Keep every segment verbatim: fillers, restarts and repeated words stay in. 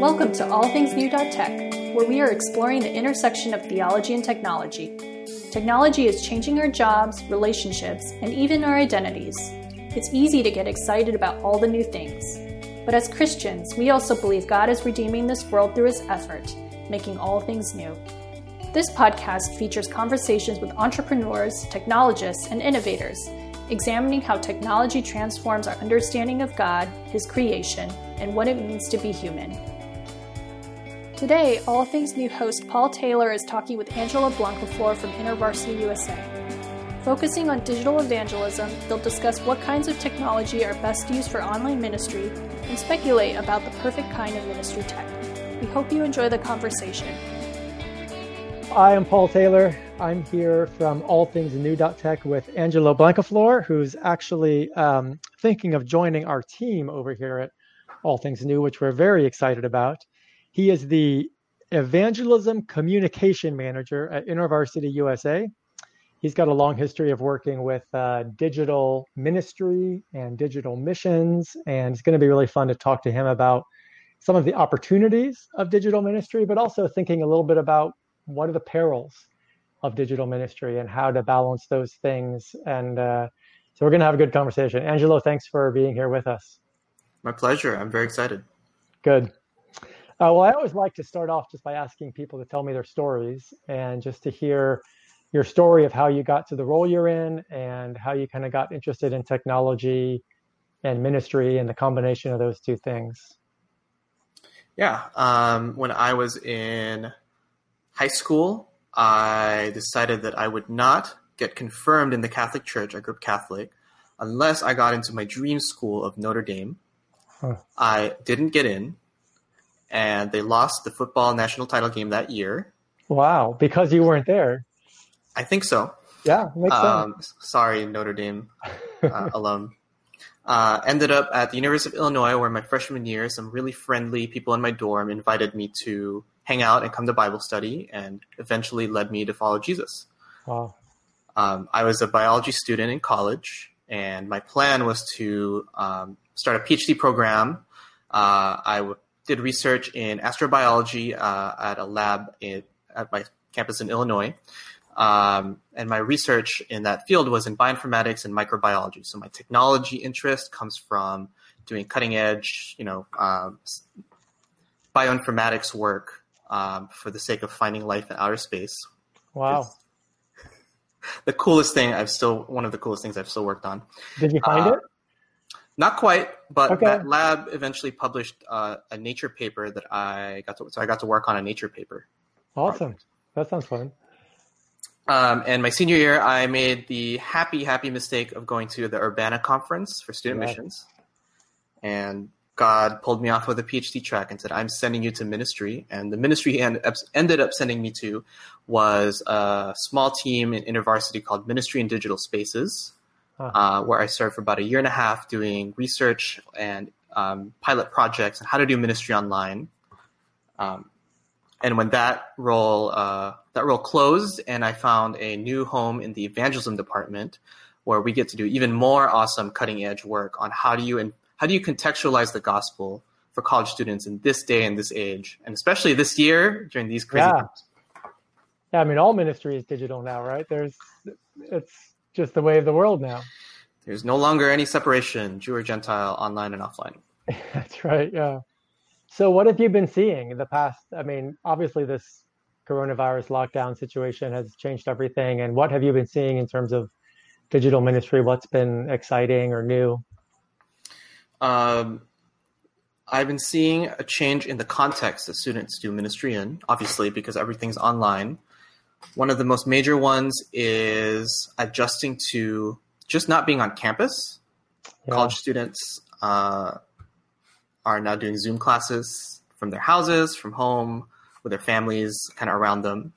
Welcome to all things new dot tech, where we are exploring the intersection of theology and technology. Technology is changing our jobs, relationships, and even our identities. It's easy to get excited about all the new things. But as Christians, we also believe God is redeeming this world through his effort, making all things new. This podcast features conversations with entrepreneurs, technologists, and innovators, examining how technology transforms our understanding of God, his creation, and what it means to be human. Today, All Things New host Paul Taylor is talking with Angelo Blancaflor from InterVarsity U S A. Focusing on digital evangelism, they'll discuss what kinds of technology are best used for online ministry and speculate about the perfect kind of ministry tech. We hope you enjoy the conversation. I am Paul Taylor. I'm here from all things new dot tech with Angelo Blancaflor, who's actually um, thinking of joining our team over here at All Things New, which we're very excited about. He is the Evangelism Communication Manager at InterVarsity U S A. He's got a long history of working with uh, digital ministry and digital missions, and it's going to be really fun to talk to him about some of the opportunities of digital ministry, but also thinking a little bit about what are the perils of digital ministry and how to balance those things. And uh, so we're going to have a good conversation. Angelo, thanks for being here with us. My pleasure. I'm very excited. Good. Uh, well, I always like to start off just by asking people to tell me their stories and just to hear your story of how you got to the role you're in and how you kind of got interested in technology and ministry and the combination of those two things. Yeah. Um, when I was in high school, I decided that I would not get confirmed in the Catholic Church. I grew up Catholic unless I got into my dream school of Notre Dame. Huh. I didn't get in. And they lost the football national title game that year. Wow, because you weren't there. I think so. Yeah, makes um, sense. Sorry, Notre Dame uh, alum. Uh, ended up at the University of Illinois, where my freshman year, some really friendly people in my dorm invited me to hang out and come to Bible study, and eventually led me to follow Jesus. Wow. Um, I was a biology student in college, and my plan was to um, start a PhD program. Uh, I would did research in astrobiology uh, at a lab in, at my campus in Illinois. Um, and my research in that field was in bioinformatics and microbiology. So my technology interest comes from doing cutting edge, you know, um, bioinformatics work um, for the sake of finding life in outer space. Wow. The coolest thing I've still, one of the coolest things I've still worked on. Did you find uh, it? Not quite, but okay. That lab eventually published uh, a Nature paper that I got to, so I got to work on a Nature paper. Awesome. Project. That sounds fun. Um, and my senior year, I made the happy, happy mistake of going to the Urbana conference for student yes. missions. And God pulled me off of the PhD track and said, I'm sending you to ministry. And the ministry he end, ended up sending me to was a small team in InterVarsity called Ministry in Digital Spaces. Uh, where I served for about a year and a half doing research and um, pilot projects on how to do ministry online. Um, and when that role uh, that role closed, and I found a new home in the evangelism department, where we get to do even more awesome cutting edge work on how do you and how do you contextualize the gospel for college students in this day and this age, and especially this year during these crazy yeah. times. Yeah, I mean, all ministry is digital now, right? There's it's. Just the way of the world now. There's no longer any separation, Jew or Gentile, online and offline. That's right, yeah. So what have you been seeing in the past? I mean, obviously this coronavirus lockdown situation has changed everything. And what have you been seeing in terms of digital ministry? What's been exciting or new? Um, I've been seeing a change in the context that students do ministry in, obviously, because everything's online. One of the most major ones is adjusting to just not being on campus. Yeah. College students uh, are now doing Zoom classes from their houses, from home, with their families kind of around them.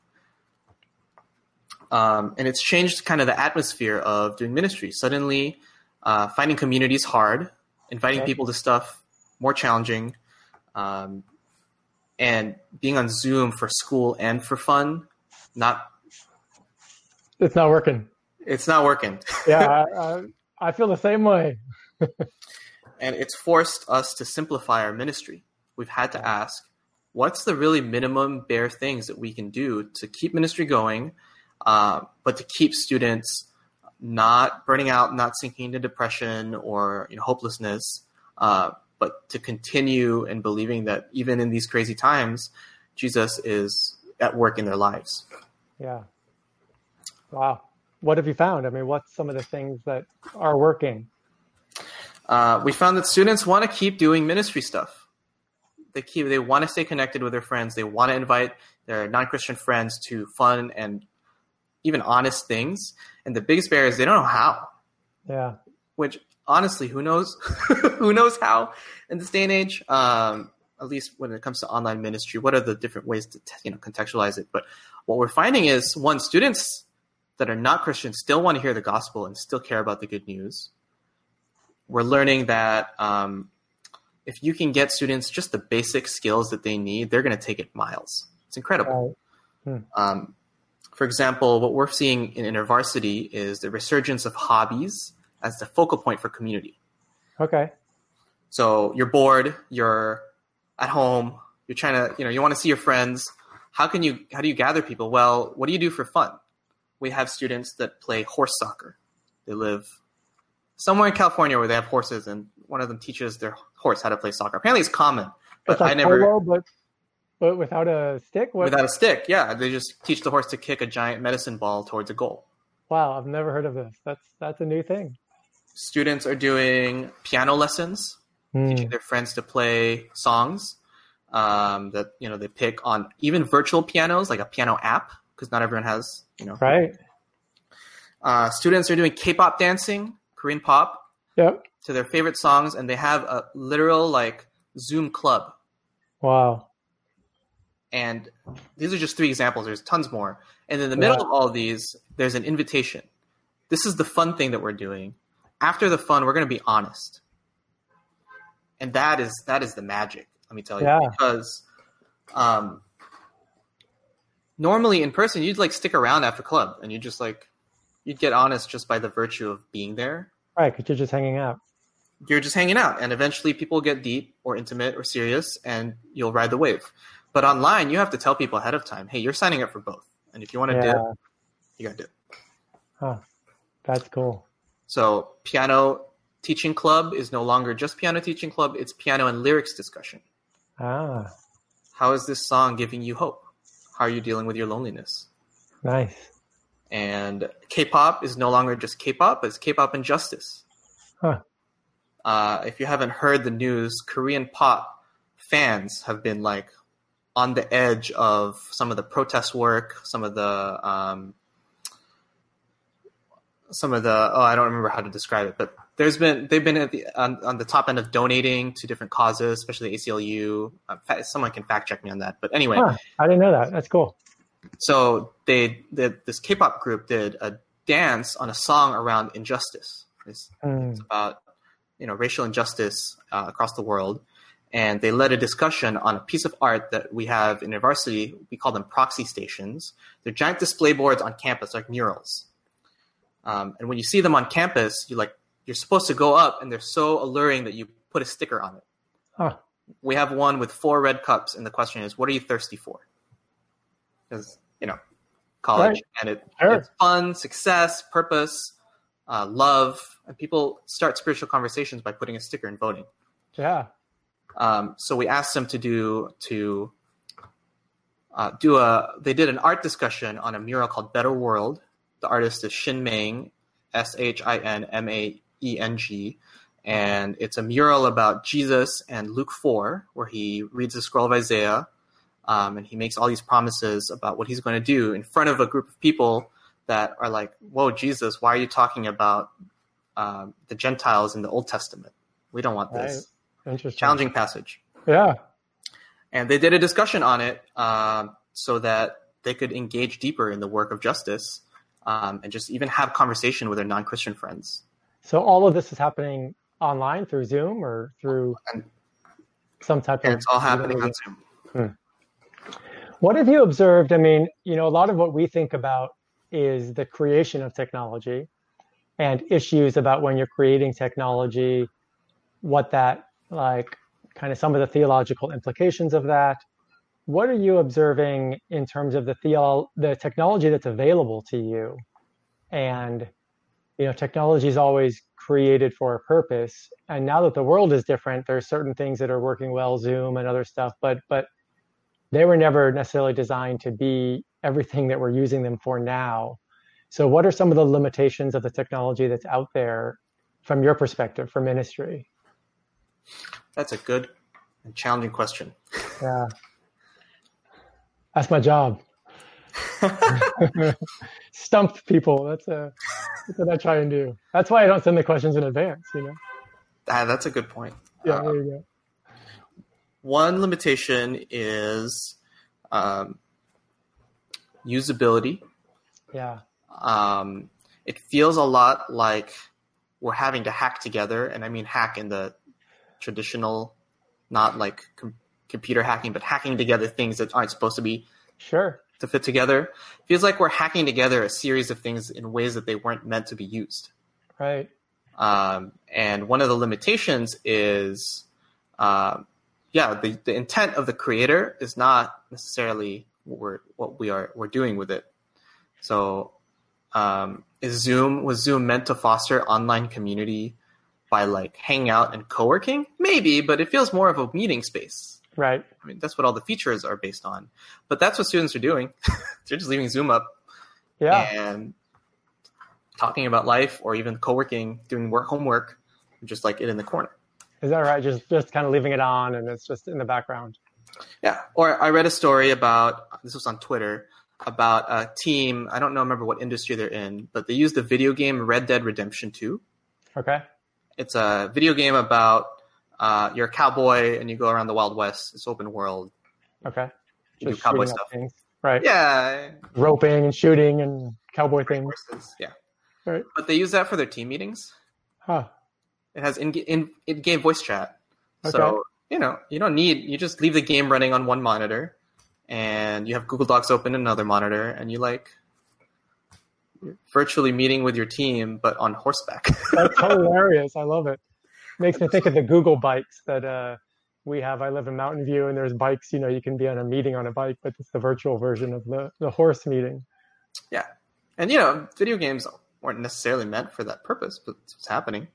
Um, and it's changed kind of the atmosphere of doing ministry. Suddenly, uh, finding community is hard, inviting okay. people to stuff, more challenging, um, and being on Zoom for school and for fun. Not, it's not working. It's not working. yeah, I, I, I feel the same way. And it's forced us to simplify our ministry. We've had to ask, what's the really minimum bare things that we can do to keep ministry going, uh, but to keep students not burning out, not sinking into depression or you know, hopelessness, uh, but to continue in believing that even in these crazy times, Jesus is at work in their lives. Yeah. Wow. What have you found? I mean, what's some of the things that are working? Uh, we found that students want to keep doing ministry stuff. They keep, they want to stay connected with their friends. They want to invite their non-Christian friends to fun and even honest things. And the biggest barrier is they don't know how. Yeah. Which honestly, who knows? Who knows how in this day and age? Um, at least when it comes to online ministry, what are the different ways to you know contextualize it? But what we're finding is, one, students that are not Christian still want to hear the gospel and still care about the good news. We're learning that um, if you can get students just the basic skills that they need, they're going to take it miles. It's incredible. Right. Hmm. Um, for example, what we're seeing in InterVarsity is the resurgence of hobbies as the focal point for community. Okay. So you're bored, you're at home, you're trying to, you know, you want to see your friends. How can you, how do you gather people? Well, what do you do for fun? We have students that play horse soccer. They live somewhere in California where they have horses, and one of them teaches their horse how to play soccer. Apparently it's common, but it's like I never... Polo, but, but without a stick? What? Without a stick, yeah. They just teach the horse to kick a giant medicine ball towards a goal. Wow, I've never heard of this. That's that's a new thing. Students are doing piano lessons, hmm. teaching their friends to play songs um, that you know they pick on even virtual pianos, like a piano app, because not everyone has... You know, right. Uh, students are doing K-pop dancing, Korean pop, yep. to their favorite songs, and they have a literal like Zoom club. Wow. And these are just three examples. There's tons more. And in the middle yeah. of all of these, there's an invitation. This is the fun thing that we're doing. After the fun, we're going to be honest. And that is that is the magic. Let me tell you, yeah. because. Um, Normally in person, you'd like stick around after club and you just like, you'd get honest just by the virtue of being there. Right. Cause you're just hanging out. You're just hanging out. And eventually people get deep or intimate or serious and you'll ride the wave. But online, you have to tell people ahead of time, hey, you're signing up for both. And if you want to yeah. dip, you got to dip. Huh. That's cool. So piano teaching club is no longer just piano teaching club. It's piano and lyrics discussion. Ah. How is this song giving you hope? How are you dealing with your loneliness? Nice. And K-pop is no longer just K-pop, but it's K-pop and justice. Huh. Uh, if you haven't heard the news, Korean pop fans have been like on the edge of some of the protest work, some of the, um, some of the, oh, I don't remember how to describe it, but there's been, they've been at the, on, on the top end of donating to different causes, especially A C L U. Um, fa- someone can fact check me on that. But anyway. Huh, I didn't know that. That's cool. So they, they this K-pop group did a dance on a song around injustice. It's, mm. it's about, you know, racial injustice uh, across the world. And they led a discussion on a piece of art that we have in InterVarsity. We call them proxy stations. They're giant display boards on campus, like murals. Um, and when you see them on campus, you like, you're supposed to go up, and they're so alluring that you put a sticker on it. Huh. We have one with four red cups, and the question is, what are you thirsty for? Because, you know, college, right. and it, sure. it's fun, success, purpose, uh, love, and people start spiritual conversations by putting a sticker and voting. Yeah. Um, so we asked them to do to uh, do a. They did an art discussion on a mural called Better World. The artist is Shin Meng, S H I N M A E N G, and it's a mural about Jesus and Luke four, where he reads the scroll of Isaiah, um, and he makes all these promises about what he's going to do in front of a group of people that are like, whoa, Jesus, why are you talking about um, the Gentiles in the Old Testament? We don't want this. Right. Interesting. Challenging passage. Yeah. And they did a discussion on it uh, so that they could engage deeper in the work of justice. Um, and just even have conversation with their non-Christian friends. So all of this is happening online through Zoom or through and, some type and of... it's all happening on Zoom. Hmm. What have you observed? I mean, you know, a lot of what we think about is the creation of technology and issues about when you're creating technology, what that, like, kind of some of the theological implications of that, what are you observing in terms of the theo- the technology that's available to you? And, you know, technology is always created for a purpose. And now that the world is different, there's certain things that are working well, Zoom and other stuff, but but they were never necessarily designed to be everything that we're using them for now. So what are some of the limitations of the technology that's out there from your perspective for ministry? That's a good and challenging question. Yeah. That's my job. Stump people. That's, a, that's what I try and do. That's why I don't send the questions in advance, you know? Ah, that's a good point. Yeah, um, there you go. One limitation is um, usability. Yeah. Um, it feels a lot like we're having to hack together, and I mean hack in the traditional, not like com- computer hacking, but hacking together things that aren't supposed to be sure to fit together. It feels like we're hacking together a series of things in ways that they weren't meant to be used. Right. Um, and one of the limitations is... Uh, Yeah, the, the intent of the creator is not necessarily what we're what we are we're doing with it. So, um, is Zoom was Zoom meant to foster online community by like hanging out and co-working? Maybe, but it feels more of a meeting space. Right. I mean, that's what all the features are based on. But that's what students are doing. They're just leaving Zoom up, yeah, and talking about life, or even co-working, doing work homework, just like it in the corner. Is that right? Just just kind of leaving it on and it's just in the background. Yeah. Or I read a story about, this was on Twitter, about a team, I don't know, remember what industry they're in, but they used the video game Red Dead Redemption two. Okay. It's a video game about uh, you're a cowboy and you go around the Wild West. It's open world. Okay. You just do cowboy stuff. Things. Right. Yeah. Roping and shooting and cowboy things. Horses. Yeah. Right. But they use that for their team meetings. Huh. It has in-game in, in voice chat. Okay. So, you know, you don't need, you just leave the game running on one monitor and you have Google Docs open in another monitor and you like you're virtually meeting with your team, but on horseback. That's hilarious. I love it. Makes me think of the Google bikes that uh, we have. I live in Mountain View and there's bikes, you know, you can be on a meeting on a bike, but it's the virtual version of the, the horse meeting. Yeah. And, you know, video games weren't necessarily meant for that purpose, but it's what's happening.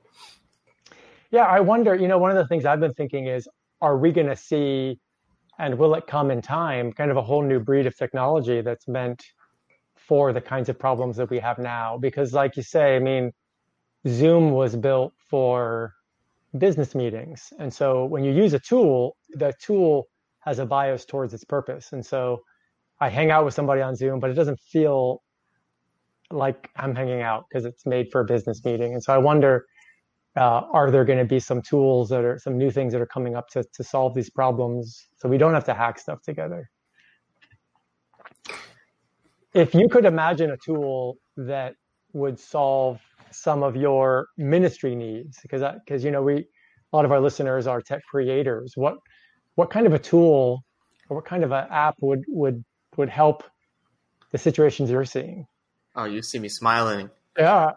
Yeah, I wonder, you know, one of the things I've been thinking is, are we going to see, and will it come in time, kind of a whole new breed of technology that's meant for the kinds of problems that we have now? Because like you say, I mean, Zoom was built for business meetings. And so when you use a tool, the tool has a bias towards its purpose. And so I hang out with somebody on Zoom, but it doesn't feel like I'm hanging out because it's made for a business meeting. And so I wonder... Uh, are there going to be some tools that are some new things that are coming up to, to solve these problems so we don't have to hack stuff together? If you could imagine a tool that would solve some of your ministry needs, because because you know we a lot of our listeners are tech creators. What what kind of a tool or what kind of an app would would would help the situations you're seeing? Oh, you see me smiling. Yeah.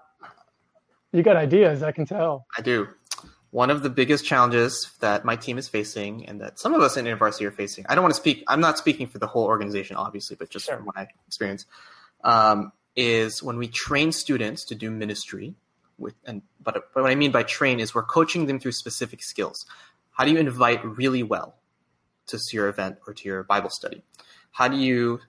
You got ideas, I can tell. I do. One of the biggest challenges that my team is facing and that some of us in InterVarsity are facing, I don't want to speak, I'm not speaking for the whole organization, obviously, but just sure. From my experience, um, is when we train students to do ministry, with, and but, but what I mean by train is we're coaching them through specific skills. How do you invite really well to your event or to your Bible study? How do you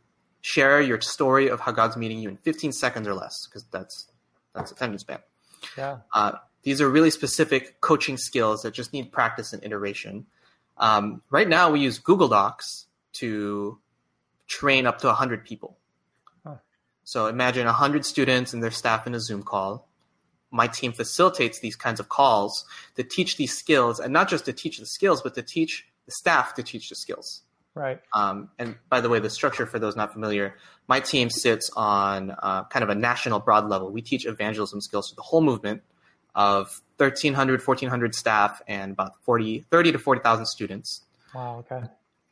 share your story of how God's meeting you in fifteen seconds or less? Because that's that's attention span. Yeah, uh, these are really specific coaching skills that just need practice and iteration. Um, right now, we use Google Docs to train up to one hundred people. Huh. So imagine one hundred students and their staff in a Zoom call. My team facilitates these kinds of calls to teach these skills, and not just to teach the skills, but to teach the staff to teach the skills. Right. Um, and by the way, the structure for those not familiar, my team sits on uh, kind of a national broad level. We teach evangelism skills to the whole movement of thirteen hundred, fourteen hundred staff and about forty, thirty to forty thousand students. Wow, okay.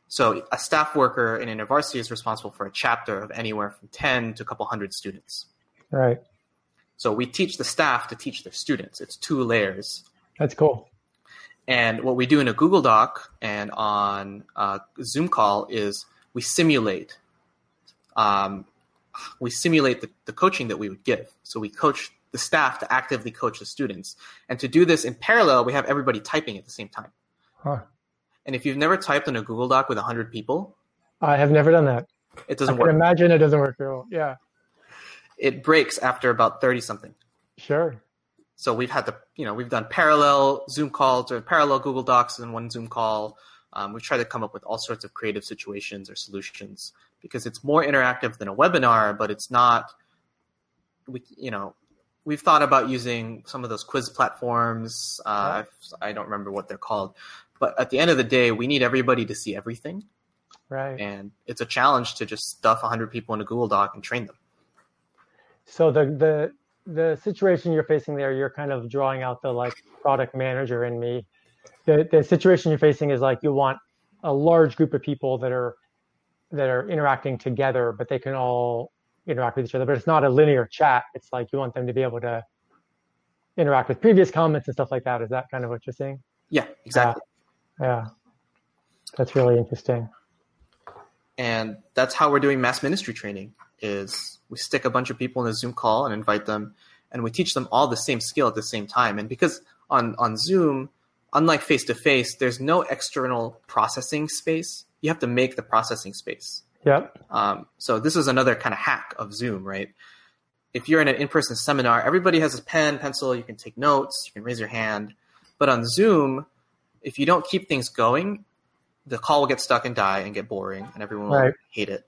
So a staff worker in InterVarsity is responsible for a chapter of anywhere from ten to a couple hundred students. Right. So we teach the staff to teach their students. It's two layers. That's cool. And what we do in a Google Doc and on a Zoom call is we simulate um, we simulate the, the coaching that we would give. So we coach the staff to actively coach the students. And to do this in parallel, we have everybody typing at the same time. Huh. And if you've never typed in a Google Doc with one hundred people. I have never done that. It doesn't I can work. Imagine it doesn't work very well. Yeah. It breaks after about thirty something. Sure. So we've had to, you know, we've done parallel Zoom calls or parallel Google Docs in one Zoom call. Um, we've tried to come up with all sorts of creative situations or solutions because it's more interactive than a webinar, but it's not, we, you know, we've thought about using some of those quiz platforms. Uh, I don't remember what they're called, but at the end of the day, we need everybody to see everything. Right. And it's a challenge to just stuff one hundred people in a Google Doc and train them. So the, the, the situation you're facing there, you're kind of drawing out the like product manager in me. The the situation you're facing is like you want a large group of people that are that are interacting together, but they can all interact with each other. But it's not a linear chat. It's like you want them to be able to interact with previous comments and stuff like that. Is that kind of what you're saying? Yeah, exactly. Yeah, yeah. That's really interesting. And that's how we're doing mass ministry training. Is we stick a bunch of people in a Zoom call and invite them, and we teach them all the same skill at the same time. And because on, on Zoom, unlike face-to-face, there's no external processing space. You have to make the processing space. Yep. Um, so this is another kind of hack of Zoom, right? If you're in an in-person seminar, everybody has a pen, pencil, you can take notes, you can raise your hand. But on Zoom, if you don't keep things going, the call will get stuck and die and get boring, and everyone will right. hate it.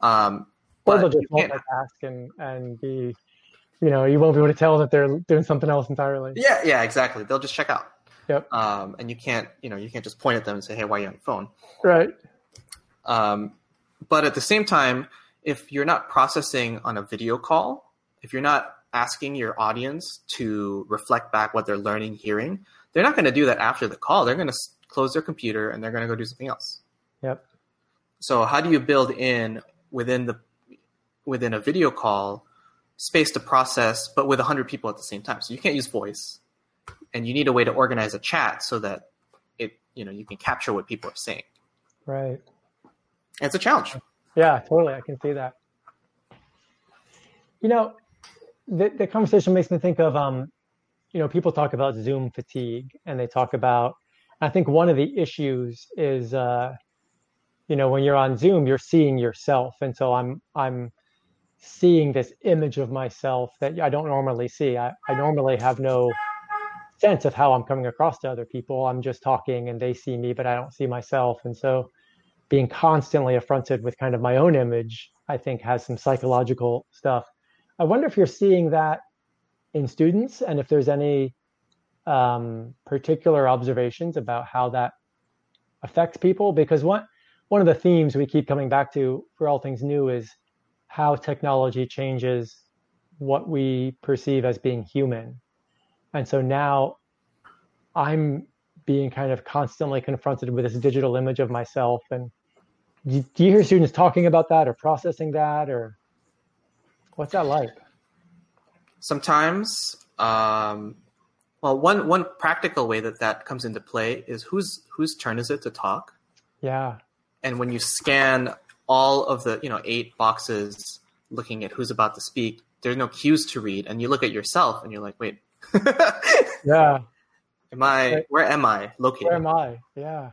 Um, Or they'll just multitask and, and be, you know, you won't be able to tell that they're doing something else entirely. Yeah, yeah, exactly. They'll just check out. Yep. Um, and you can't, you know, you can't just point at them and say, hey, why are you on your phone? Right. Um, but at the same time, if you're not processing on a video call, if you're not asking your audience to reflect back what they're learning, hearing, they're not going to do that after the call. They're going to close their computer and they're going to go do something else. Yep. So how do you build in within the within a video call, space to process, but with one hundred people at the same time? So you can't use voice, and you need a way to organize a chat so that it, you know, you can capture what people are saying. Right. And it's a challenge. Yeah, totally. I can see that. You know, the, the conversation makes me think of, um, you know, people talk about Zoom fatigue, and they talk about, I think one of the issues is, uh, you know, when you're on Zoom, you're seeing yourself. And so I'm, I'm, seeing this image of myself that I don't normally see. I, I normally have no sense of how I'm coming across to other people. I'm just talking and they see me, but I don't see myself. And so being constantly affronted with kind of my own image, I think has some psychological stuff. I wonder if you're seeing that in students and if there's any um, particular observations about how that affects people, because one, one of the themes we keep coming back to for All Things New is how technology changes what we perceive as being human. And so now I'm being kind of constantly confronted with this digital image of myself. And do you hear students talking about that or processing that, or what's that like? Sometimes, um, well, one one practical way that that comes into play is whose whose turn is it to talk? Yeah. And when you scan all of the, you know, eight boxes looking at who's about to speak, there's no cues to read. And you look at yourself and you're like, wait, yeah, am I, where am I located? Where am I? Yeah.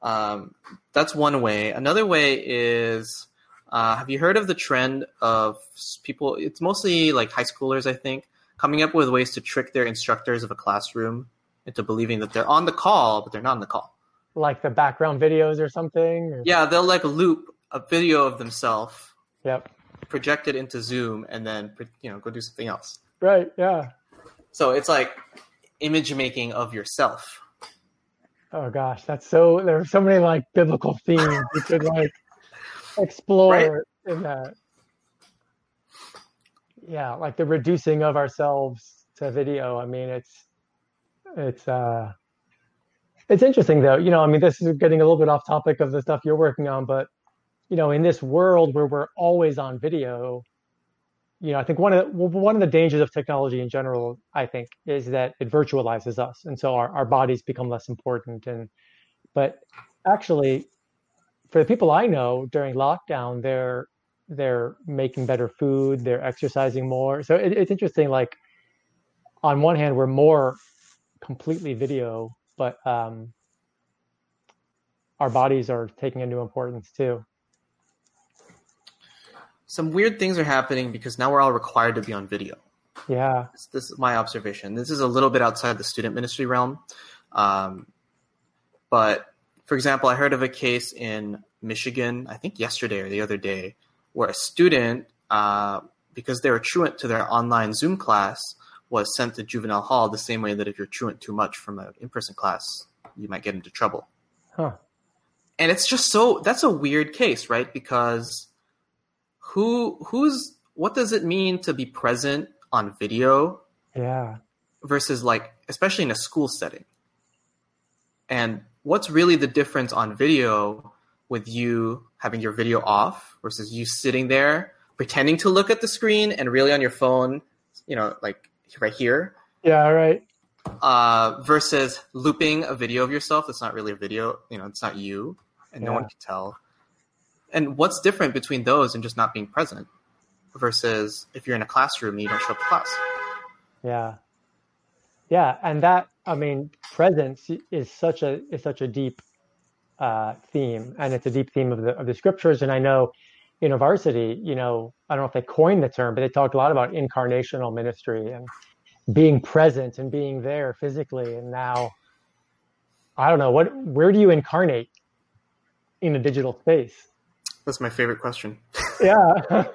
Um, that's one way. Another way is, uh, have you heard of the trend of people, it's mostly like high schoolers, I think, coming up with ways to trick their instructors of a classroom into believing that they're on the call, but they're not on the call. Like the background videos or something? Or... Yeah, they'll like loop a video of themselves, yep, project it into Zoom, and then, you know, go do something else. Right, yeah. So it's like image making of yourself. Oh gosh, that's so, there are so many like biblical themes you could like explore right? in that. Yeah, like the reducing of ourselves to video. I mean, it's, it's, uh, It's interesting, though. You know, I mean, this is getting a little bit off topic of the stuff you're working on, but, you know, in this world where we're always on video, you know, I think one of the, one of the dangers of technology in general, I think, is that it virtualizes us. And so our, our bodies become less important. And but actually, for the people I know during lockdown, they're they're making better food, they're exercising more. So it, it's interesting. Like on one hand, we're more completely video, but um, our bodies are taking a new importance too. Some weird things are happening because now we're all required to be on video. Yeah. This, this is my observation. This is a little bit outside the student ministry realm. Um, but for example, I heard of a case in Michigan, I think yesterday or the other day, where a student, uh, because they were truant to their online Zoom class, was sent to juvenile hall the same way that if you're truant too much from an in-person class, you might get into trouble. Huh. And it's just so, that's a weird case, right? Because who, who's, what does it mean to be present on video? Yeah. Versus like, especially in a school setting. And what's really the difference on video with you having your video off versus you sitting there pretending to look at the screen and really on your phone, you know, like right here. Yeah. Right. Uh, versus looping a video of yourself. That's not really a video, you know, it's not you and yeah. No one can tell. And what's different between those and just not being present versus if you're in a classroom and you don't show up to class. Yeah. Yeah. And that, I mean, presence is such a, is such a deep uh, theme, and it's a deep theme of the, of the scriptures. And I know InterVarsity, you know, I don't know if they coined the term, but they talked a lot about incarnational ministry and being present and being there physically. And now, I don't know, what, where do you incarnate in a digital space? That's my favorite question. Yeah.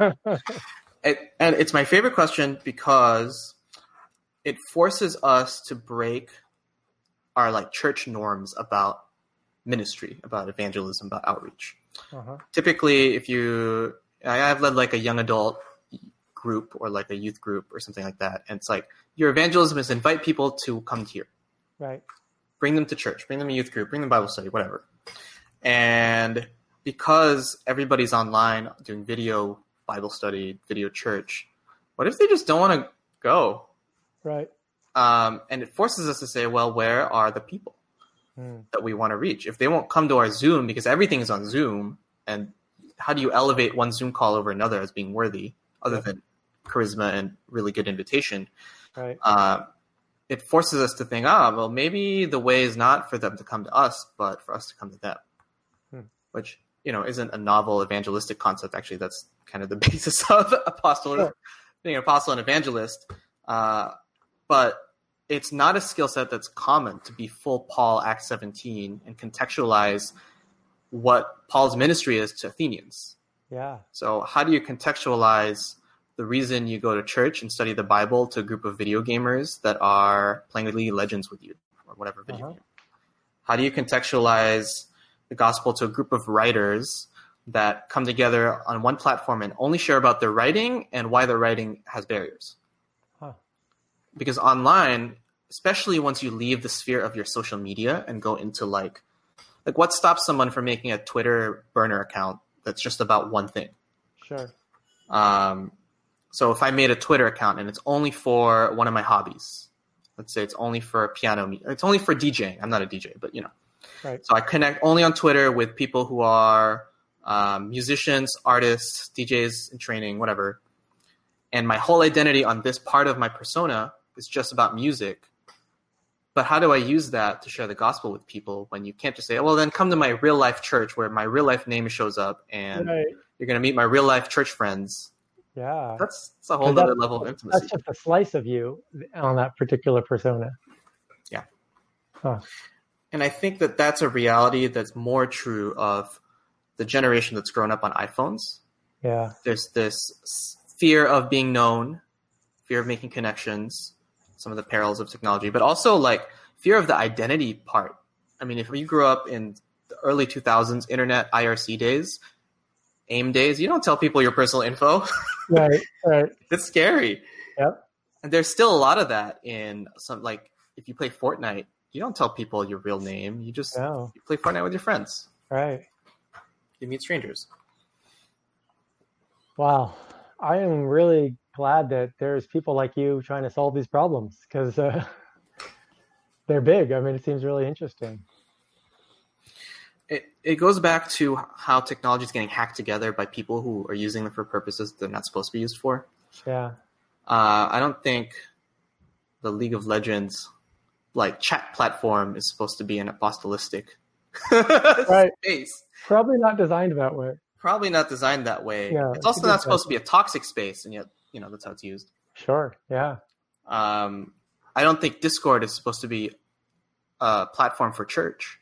it, and it's my favorite question because it forces us to break our like church norms about ministry, about evangelism, about outreach. Uh-huh. Typically, if you, I've led like a young adult group or like a youth group or something like that. And it's like, your evangelism is invite people to come here. Right. Bring them to church, bring them a youth group, bring them Bible study, whatever. And because everybody's online doing video Bible study, video church, what if they just don't want to go? Right. Um, and it forces us to say, well, where are the people mm. that we want to reach? If they won't come to our Zoom because everything is on Zoom, and how do you elevate one Zoom call over another as being worthy other right. than charisma and really good invitation? Right. Uh, it forces us to think, ah, well, maybe the way is not for them to come to us, but for us to come to them, hmm. which, you know, isn't a novel evangelistic concept. Actually, that's kind of the basis of apostle, sure. being an apostle and evangelist. Uh, but it's not a skill set that's common to be full Paul, Acts seventeen, and contextualize what Paul's ministry is to Athenians. Yeah. So how do you contextualize the reason you go to church and study the Bible to a group of video gamers that are playing League of Legends with you or whatever video uh-huh. game? How do you contextualize the gospel to a group of writers that come together on one platform and only share about their writing and why their writing has barriers? Huh. Because online, especially once you leave the sphere of your social media and go into like, like what stops someone from making a Twitter burner account that's just about one thing? Sure. Um, so if I made a Twitter account and it's only for one of my hobbies, let's say it's only for piano, it's only for DJing. I'm not a D J, but you know. Right. So I connect only on Twitter with people who are um, musicians, artists, D Js in training, whatever. And my whole identity on this part of my persona is just about music. But how do I use that to share the gospel with people when you can't just say, oh, well, then come to my real life church where my real life name shows up and right. you're going to meet my real life church friends. Yeah. That's, that's a whole other level of intimacy. That's just a slice of you on that particular persona. Yeah. Huh. And I think that that's a reality that's more true of the generation that's grown up on iPhones. Yeah. There's this fear of being known, fear of making connections, some of the perils of technology, but also like fear of the identity part. I mean, if you grew up in the early two thousands, internet I R C days, AIM days, you don't tell people your personal info. Right, right. It's scary. Yep. And there's still a lot of that in some, like if you play Fortnite, you don't tell people your real name. You just no. you play Fortnite with your friends. Right. You meet strangers. Wow. I am really glad that there's people like you trying to solve these problems because uh, they're big. I mean, it seems really interesting. it, it goes back to how technology is getting hacked together by people who are using it for purposes they're not supposed to be used for. Yeah. Uh, I don't think the League of Legends like chat platform is supposed to be an apostolistic right. space. Probably not designed that way. Probably not designed that way. Yeah, it's also not supposed to be a toxic space, and yet, you know, that's how it's used. Sure, yeah. Um, I don't think Discord is supposed to be a platform for church.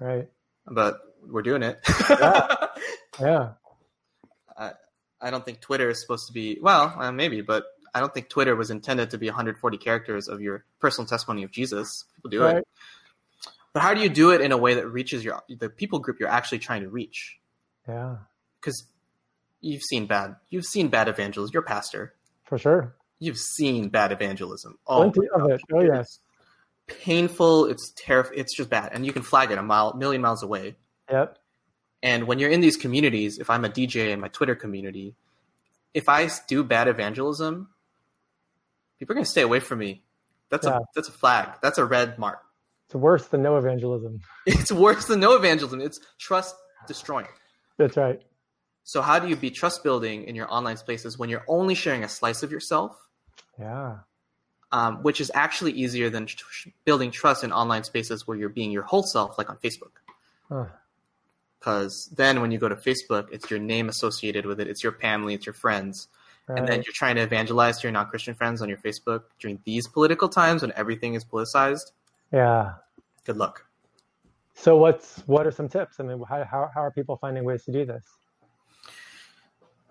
Right. But we're doing it. yeah. yeah. I, I don't think Twitter is supposed to be, well, uh, maybe, but I don't think Twitter was intended to be one hundred forty characters of your personal testimony of Jesus. People do right. it. But how do you do it in a way that reaches your the people group you're actually trying to reach? Yeah. Because you've seen bad, you've seen bad evangelism. You're a pastor. For sure. You've seen bad evangelism. Oh, of it. Oh yes. It's painful. It's terrifying. It's just bad. And you can flag it a mile, million miles away. Yep. And when you're in these communities, if I'm a D J in my Twitter community, if I do bad evangelism, people are going to stay away from me. That's yeah. a that's a flag. That's a red mark. It's worse than no evangelism. It's worse than no evangelism. It's trust destroying. That's right. So how do you be trust building in your online spaces when you're only sharing a slice of yourself? Yeah. Um, which is actually easier than tr- building trust in online spaces where you're being your whole self, like on Facebook. Because huh. then when you go to Facebook, it's your name associated with it. It's your family. It's your friends. Right. And then you're trying to evangelize to your non-Christian friends on your Facebook during these political times when everything is politicized. Yeah. Good luck. So what's what are some tips? I mean, how how, how are people finding ways to do this?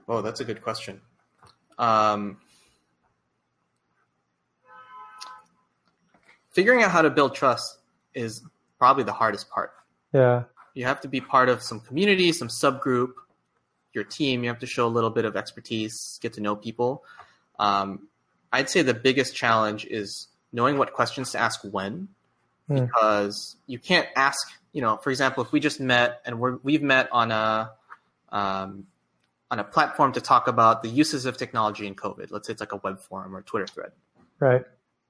Oh, that's a good question. Um, figuring out how to build trust is probably the hardest part. Yeah. You have to be part of some community, some subgroup, your team. You have to show a little bit of expertise, get to know people. Um, I'd say the biggest challenge is knowing what questions to ask when. Because you can't ask, you know, for example, if we just met and we're, we've met on a um, on a platform to talk about the uses of technology in COVID. Let's say it's like a web forum or Twitter thread. Right.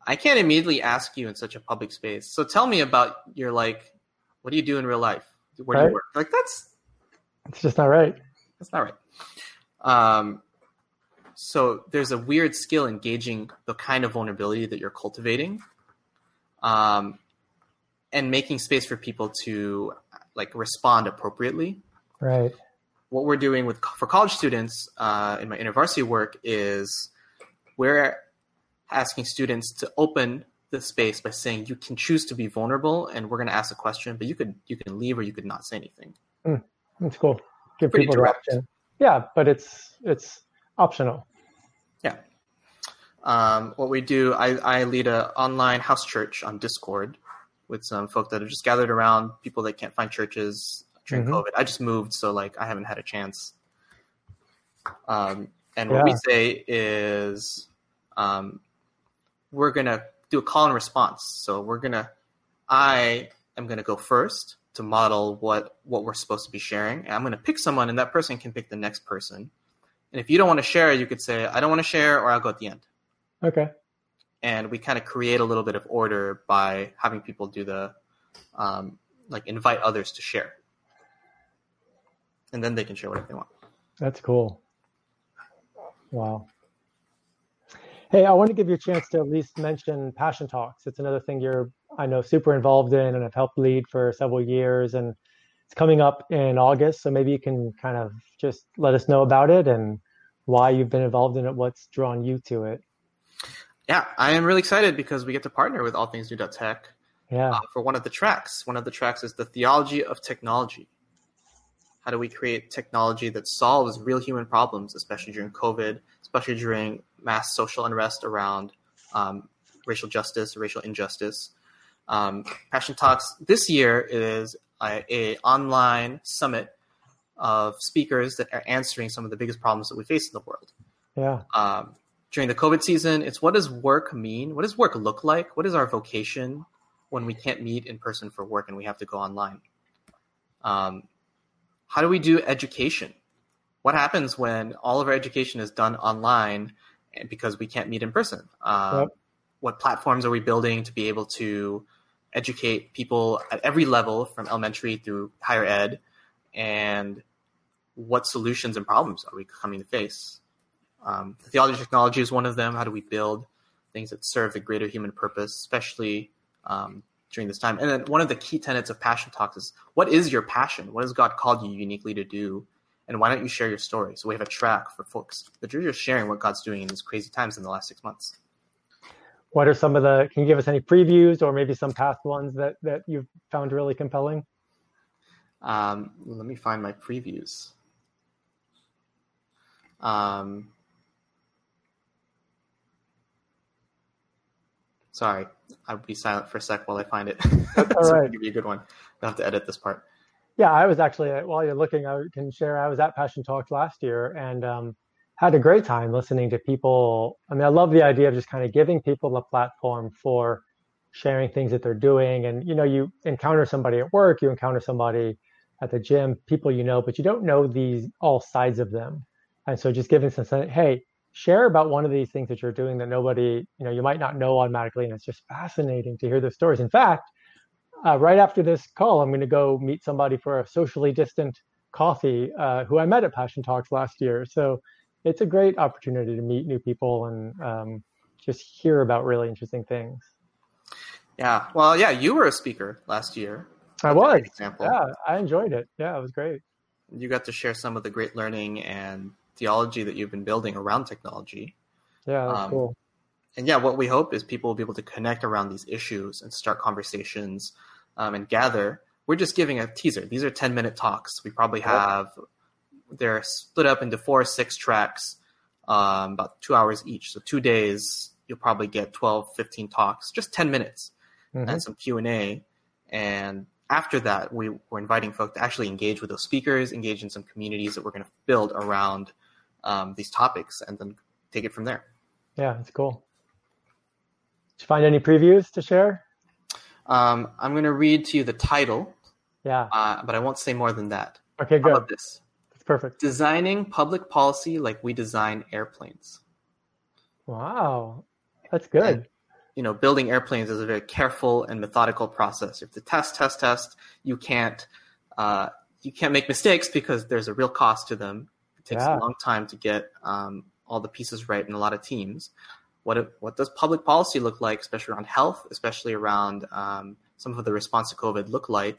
I can't immediately ask you in such a public space. So tell me about your, like, what do you do in real life? Where do right. you work? Like, that's... It's just not right. That's not right. Um, so there's a weird skill engaging the kind of vulnerability that you're cultivating. Um. And making space for people to like respond appropriately. Right. What we're doing with for college students uh, in my InterVarsity work is we're asking students to open the space by saying you can choose to be vulnerable, and we're going to ask a question, but you could you can leave or you could not say anything. Mm, that's cool. Give Pretty people direct. Direction. Yeah, but it's it's optional. Yeah. Um, what we do, I, I lead an online house church on Discord with some folk that have just gathered around, people that can't find churches during mm-hmm. COVID. I just moved, so like I haven't had a chance. Um, and yeah. what we say is um, we're going to do a call and response. So we're going to, I am going to go first to model what, what we're supposed to be sharing. And I'm going to pick someone, and that person can pick the next person. And if you don't want to share, you could say, I don't want to share, or I'll go at the end. Okay. And we kind of create a little bit of order by having people do the, um, like, invite others to share. And then they can share whatever they want. That's cool. Wow. Hey, I want to give you a chance to at least mention Passion Talks. It's another thing you're, I know, super involved in and have helped lead for several years. And it's coming up in August. So maybe you can kind of just let us know about it and why you've been involved in it, what's drawn you to it. Yeah, I am really excited because we get to partner with all things new dot tech yeah. uh, for one of the tracks. One of the tracks is the theology of technology. How do we create technology that solves real human problems, especially during COVID, especially during mass social unrest around um, racial justice, racial injustice. Um, Passion Talks this year is a, a online summit of speakers that are answering some of the biggest problems that we face in the world. Yeah. Um, During the COVID season, it's what does work mean? What does work look like? What is our vocation when we can't meet in person for work and we have to go online? Um, how do we do education? What happens when all of our education is done online because we can't meet in person? Um, yep. What platforms are we building to be able to educate people at every level from elementary through higher ed, and what solutions and problems are we coming to face. Um, theology technology is one of them. How do we build things that serve the greater human purpose, especially um, during this time? And then one of the key tenets of Passion Talks is, what is your passion? What has God called you uniquely to do? And why don't you share your story? So we have a track for folks that are just sharing what God's doing in these crazy times in the last six months. What are some of the, can you give us any previews or maybe some past ones that, that you've found really compelling? Um, let me find my previews. Um, sorry, I'll be silent for a sec while I find it. That's all so right. Give you a good one. I'll have to edit this part. Yeah, I was actually, while you're looking, I can share, I was at Passion Talks last year and um, had a great time listening to people. I mean, I love the idea of just kind of giving people the platform for sharing things that they're doing. And, you know, you encounter somebody at work, you encounter somebody at the gym, people you know, but you don't know these all sides of them. And so just giving some sense, hey, share about one of these things that you're doing that nobody, you know, you might not know automatically. And it's just fascinating to hear those stories. In fact, Uh, right after this call, I'm going to go meet somebody for a socially distant coffee uh, who I met at Passion Talks last year. So it's a great opportunity to meet new people and um, just hear about really interesting things. Yeah. Well, yeah, you were a speaker last year. I was. Yeah, I enjoyed it. Yeah, it was great. You got to share some of the great learning and theology that you've been building around technology. Yeah, that's um, cool. And yeah, what we hope is people will be able to connect around these issues and start conversations um, and gather. We're just giving a teaser. These are ten-minute talks. We probably have, they're split up into four or six tracks, um, about two hours each. So two days, you'll probably get twelve, fifteen talks, just ten minutes, mm-hmm. and some Q and A. And after that, we, we're inviting folks to actually engage with those speakers, engage in some communities that we're going to build around um, these topics, and then take it from there. Yeah, that's cool. Did you find any previews to share? Um, I'm going to read to you the title, yeah, uh, but I won't say more than that. Okay, good. How about this? That's perfect. Designing public policy like we design airplanes. Wow, that's good. And, you know, building airplanes is a very careful and methodical process. You have to test, test, test. You can't, uh, you can't make mistakes because there's a real cost to them. It takes yeah. a long time to get um, all the pieces right in a lot of teams. What what does public policy look like, especially around health, especially around um, some of the response to COVID look like,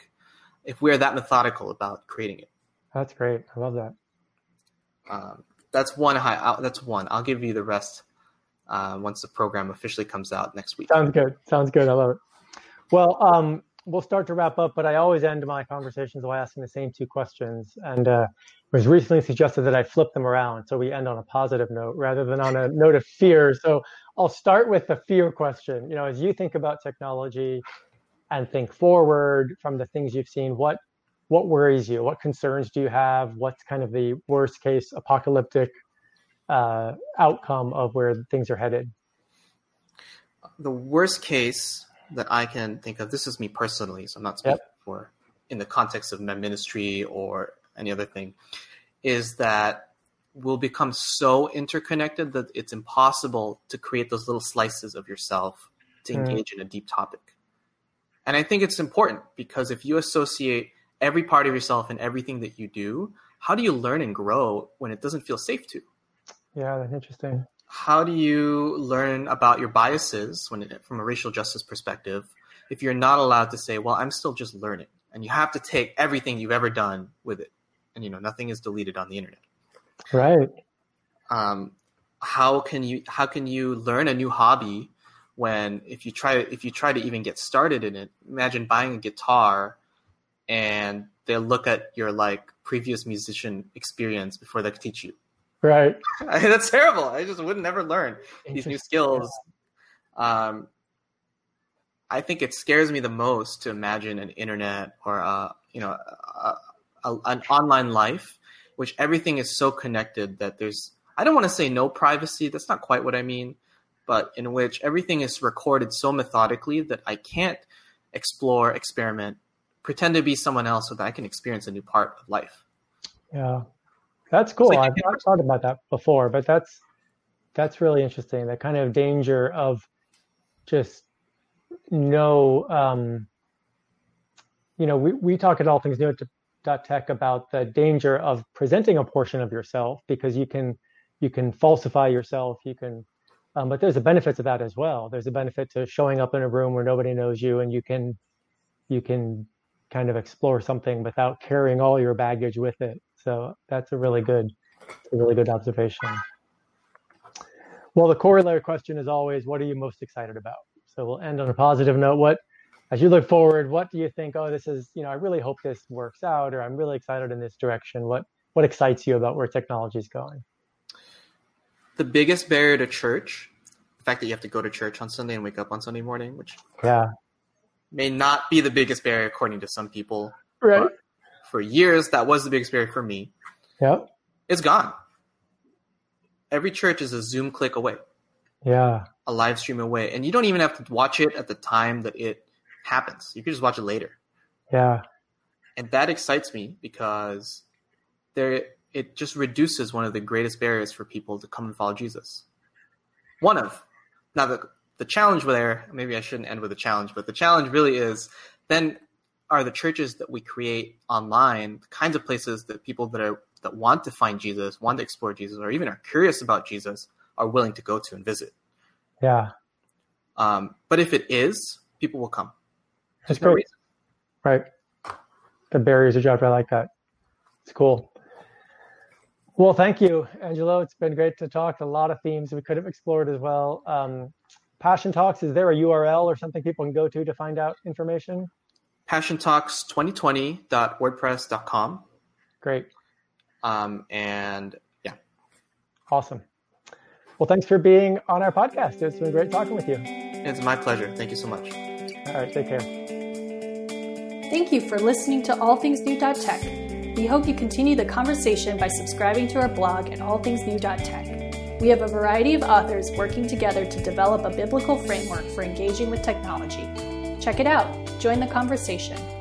if we're that methodical about creating it? That's great. I love that. Um, that's one. High, that's one. I'll give you the rest uh, once the program officially comes out next week. Sounds good. Sounds good. I love it. Well, um, we'll start to wrap up, but I always end my conversations by asking the same two questions. And uh, it was recently suggested that I flip them around, so we end on a positive note rather than on a note of fear. So I'll start with the fear question. You know, as you think about technology and think forward from the things you've seen, what what worries you? What concerns do you have? What's kind of the worst case apocalyptic uh, outcome of where things are headed? The worst case that I can think of, this is me personally, so I'm not speaking yep. for in the context of my ministry or any other thing, is that we'll become so interconnected that it's impossible to create those little slices of yourself to mm. engage in a deep topic. And I think it's important because if you associate every part of yourself and everything that you do, how do you learn and grow when it doesn't feel safe to? Yeah, that's interesting. How do you learn about your biases when, it, from a racial justice perspective, if you're not allowed to say, well, I'm still just learning, and you have to take everything you've ever done with it. And, you know, nothing is deleted on the internet. Right. Um, how can you how can you learn a new hobby when if you try if you try to even get started in it? Imagine buying a guitar and they'll look at your like previous musician experience before they teach you. Right. That's terrible. I just would never learn these new skills. Yeah. Um, I think it scares me the most to imagine an internet or a, you know, a, a, an online life, which everything is so connected that there's, I don't want to say no privacy. That's not quite what I mean, but in which everything is recorded so methodically that I can't explore, experiment, pretend to be someone else so that I can experience a new part of life. Yeah. That's cool. Like, I've not thought about that before, but that's that's really interesting. That kind of danger of just know, um, you know, we, we talk at all things new dot tech about the danger of presenting a portion of yourself, because you can you can falsify yourself. You can, um, but there's the benefits of that as well. There's a benefit to showing up in a room where nobody knows you, and you can you can kind of explore something without carrying all your baggage with it. So that's a really good, a really good observation. Well, the corollary question is always, what are you most excited about? So we'll end on a positive note. What, as you look forward, what do you think, oh, this is, you know, I really hope this works out, or I'm really excited in this direction. What, what excites you about where technology is going? The biggest barrier to church, the fact that you have to go to church on Sunday and wake up on Sunday morning, which yeah. may not be the biggest barrier according to some people. Right. But for years, that was the biggest barrier for me. Yep. It's gone. Every church is a Zoom click away. Yeah. A live stream away. And you don't even have to watch it at the time that it happens. You can just watch it later. Yeah. And that excites me, because there it just reduces one of the greatest barriers for people to come and follow Jesus. One of. Now, the, the challenge there, maybe I shouldn't end with a challenge, but the challenge really is, then are the churches that we create online the kinds of places that people that are that want to find Jesus, want to explore Jesus, or even are curious about Jesus, are willing to go to and visit. Yeah. Um, but if it is, people will come. That's no reason. Right. The barriers are dropped. I like that. It's cool. Well, thank you, Angelo. It's been great to talk. A lot of themes we could have explored as well. Um, Passion Talks, is there a U R L or something people can go to to find out information? passion talks twenty twenty dot wordpress dot com. Great. Um, and yeah. Awesome. Well, thanks for being on our podcast. It's been great talking with you. It's my pleasure. Thank you so much. All right. Take care. Thank you for listening to all things new dot tech. We hope you continue the conversation by subscribing to our blog at all things new dot tech. We have a variety of authors working together to develop a biblical framework for engaging with technology. Check it out. Join the conversation.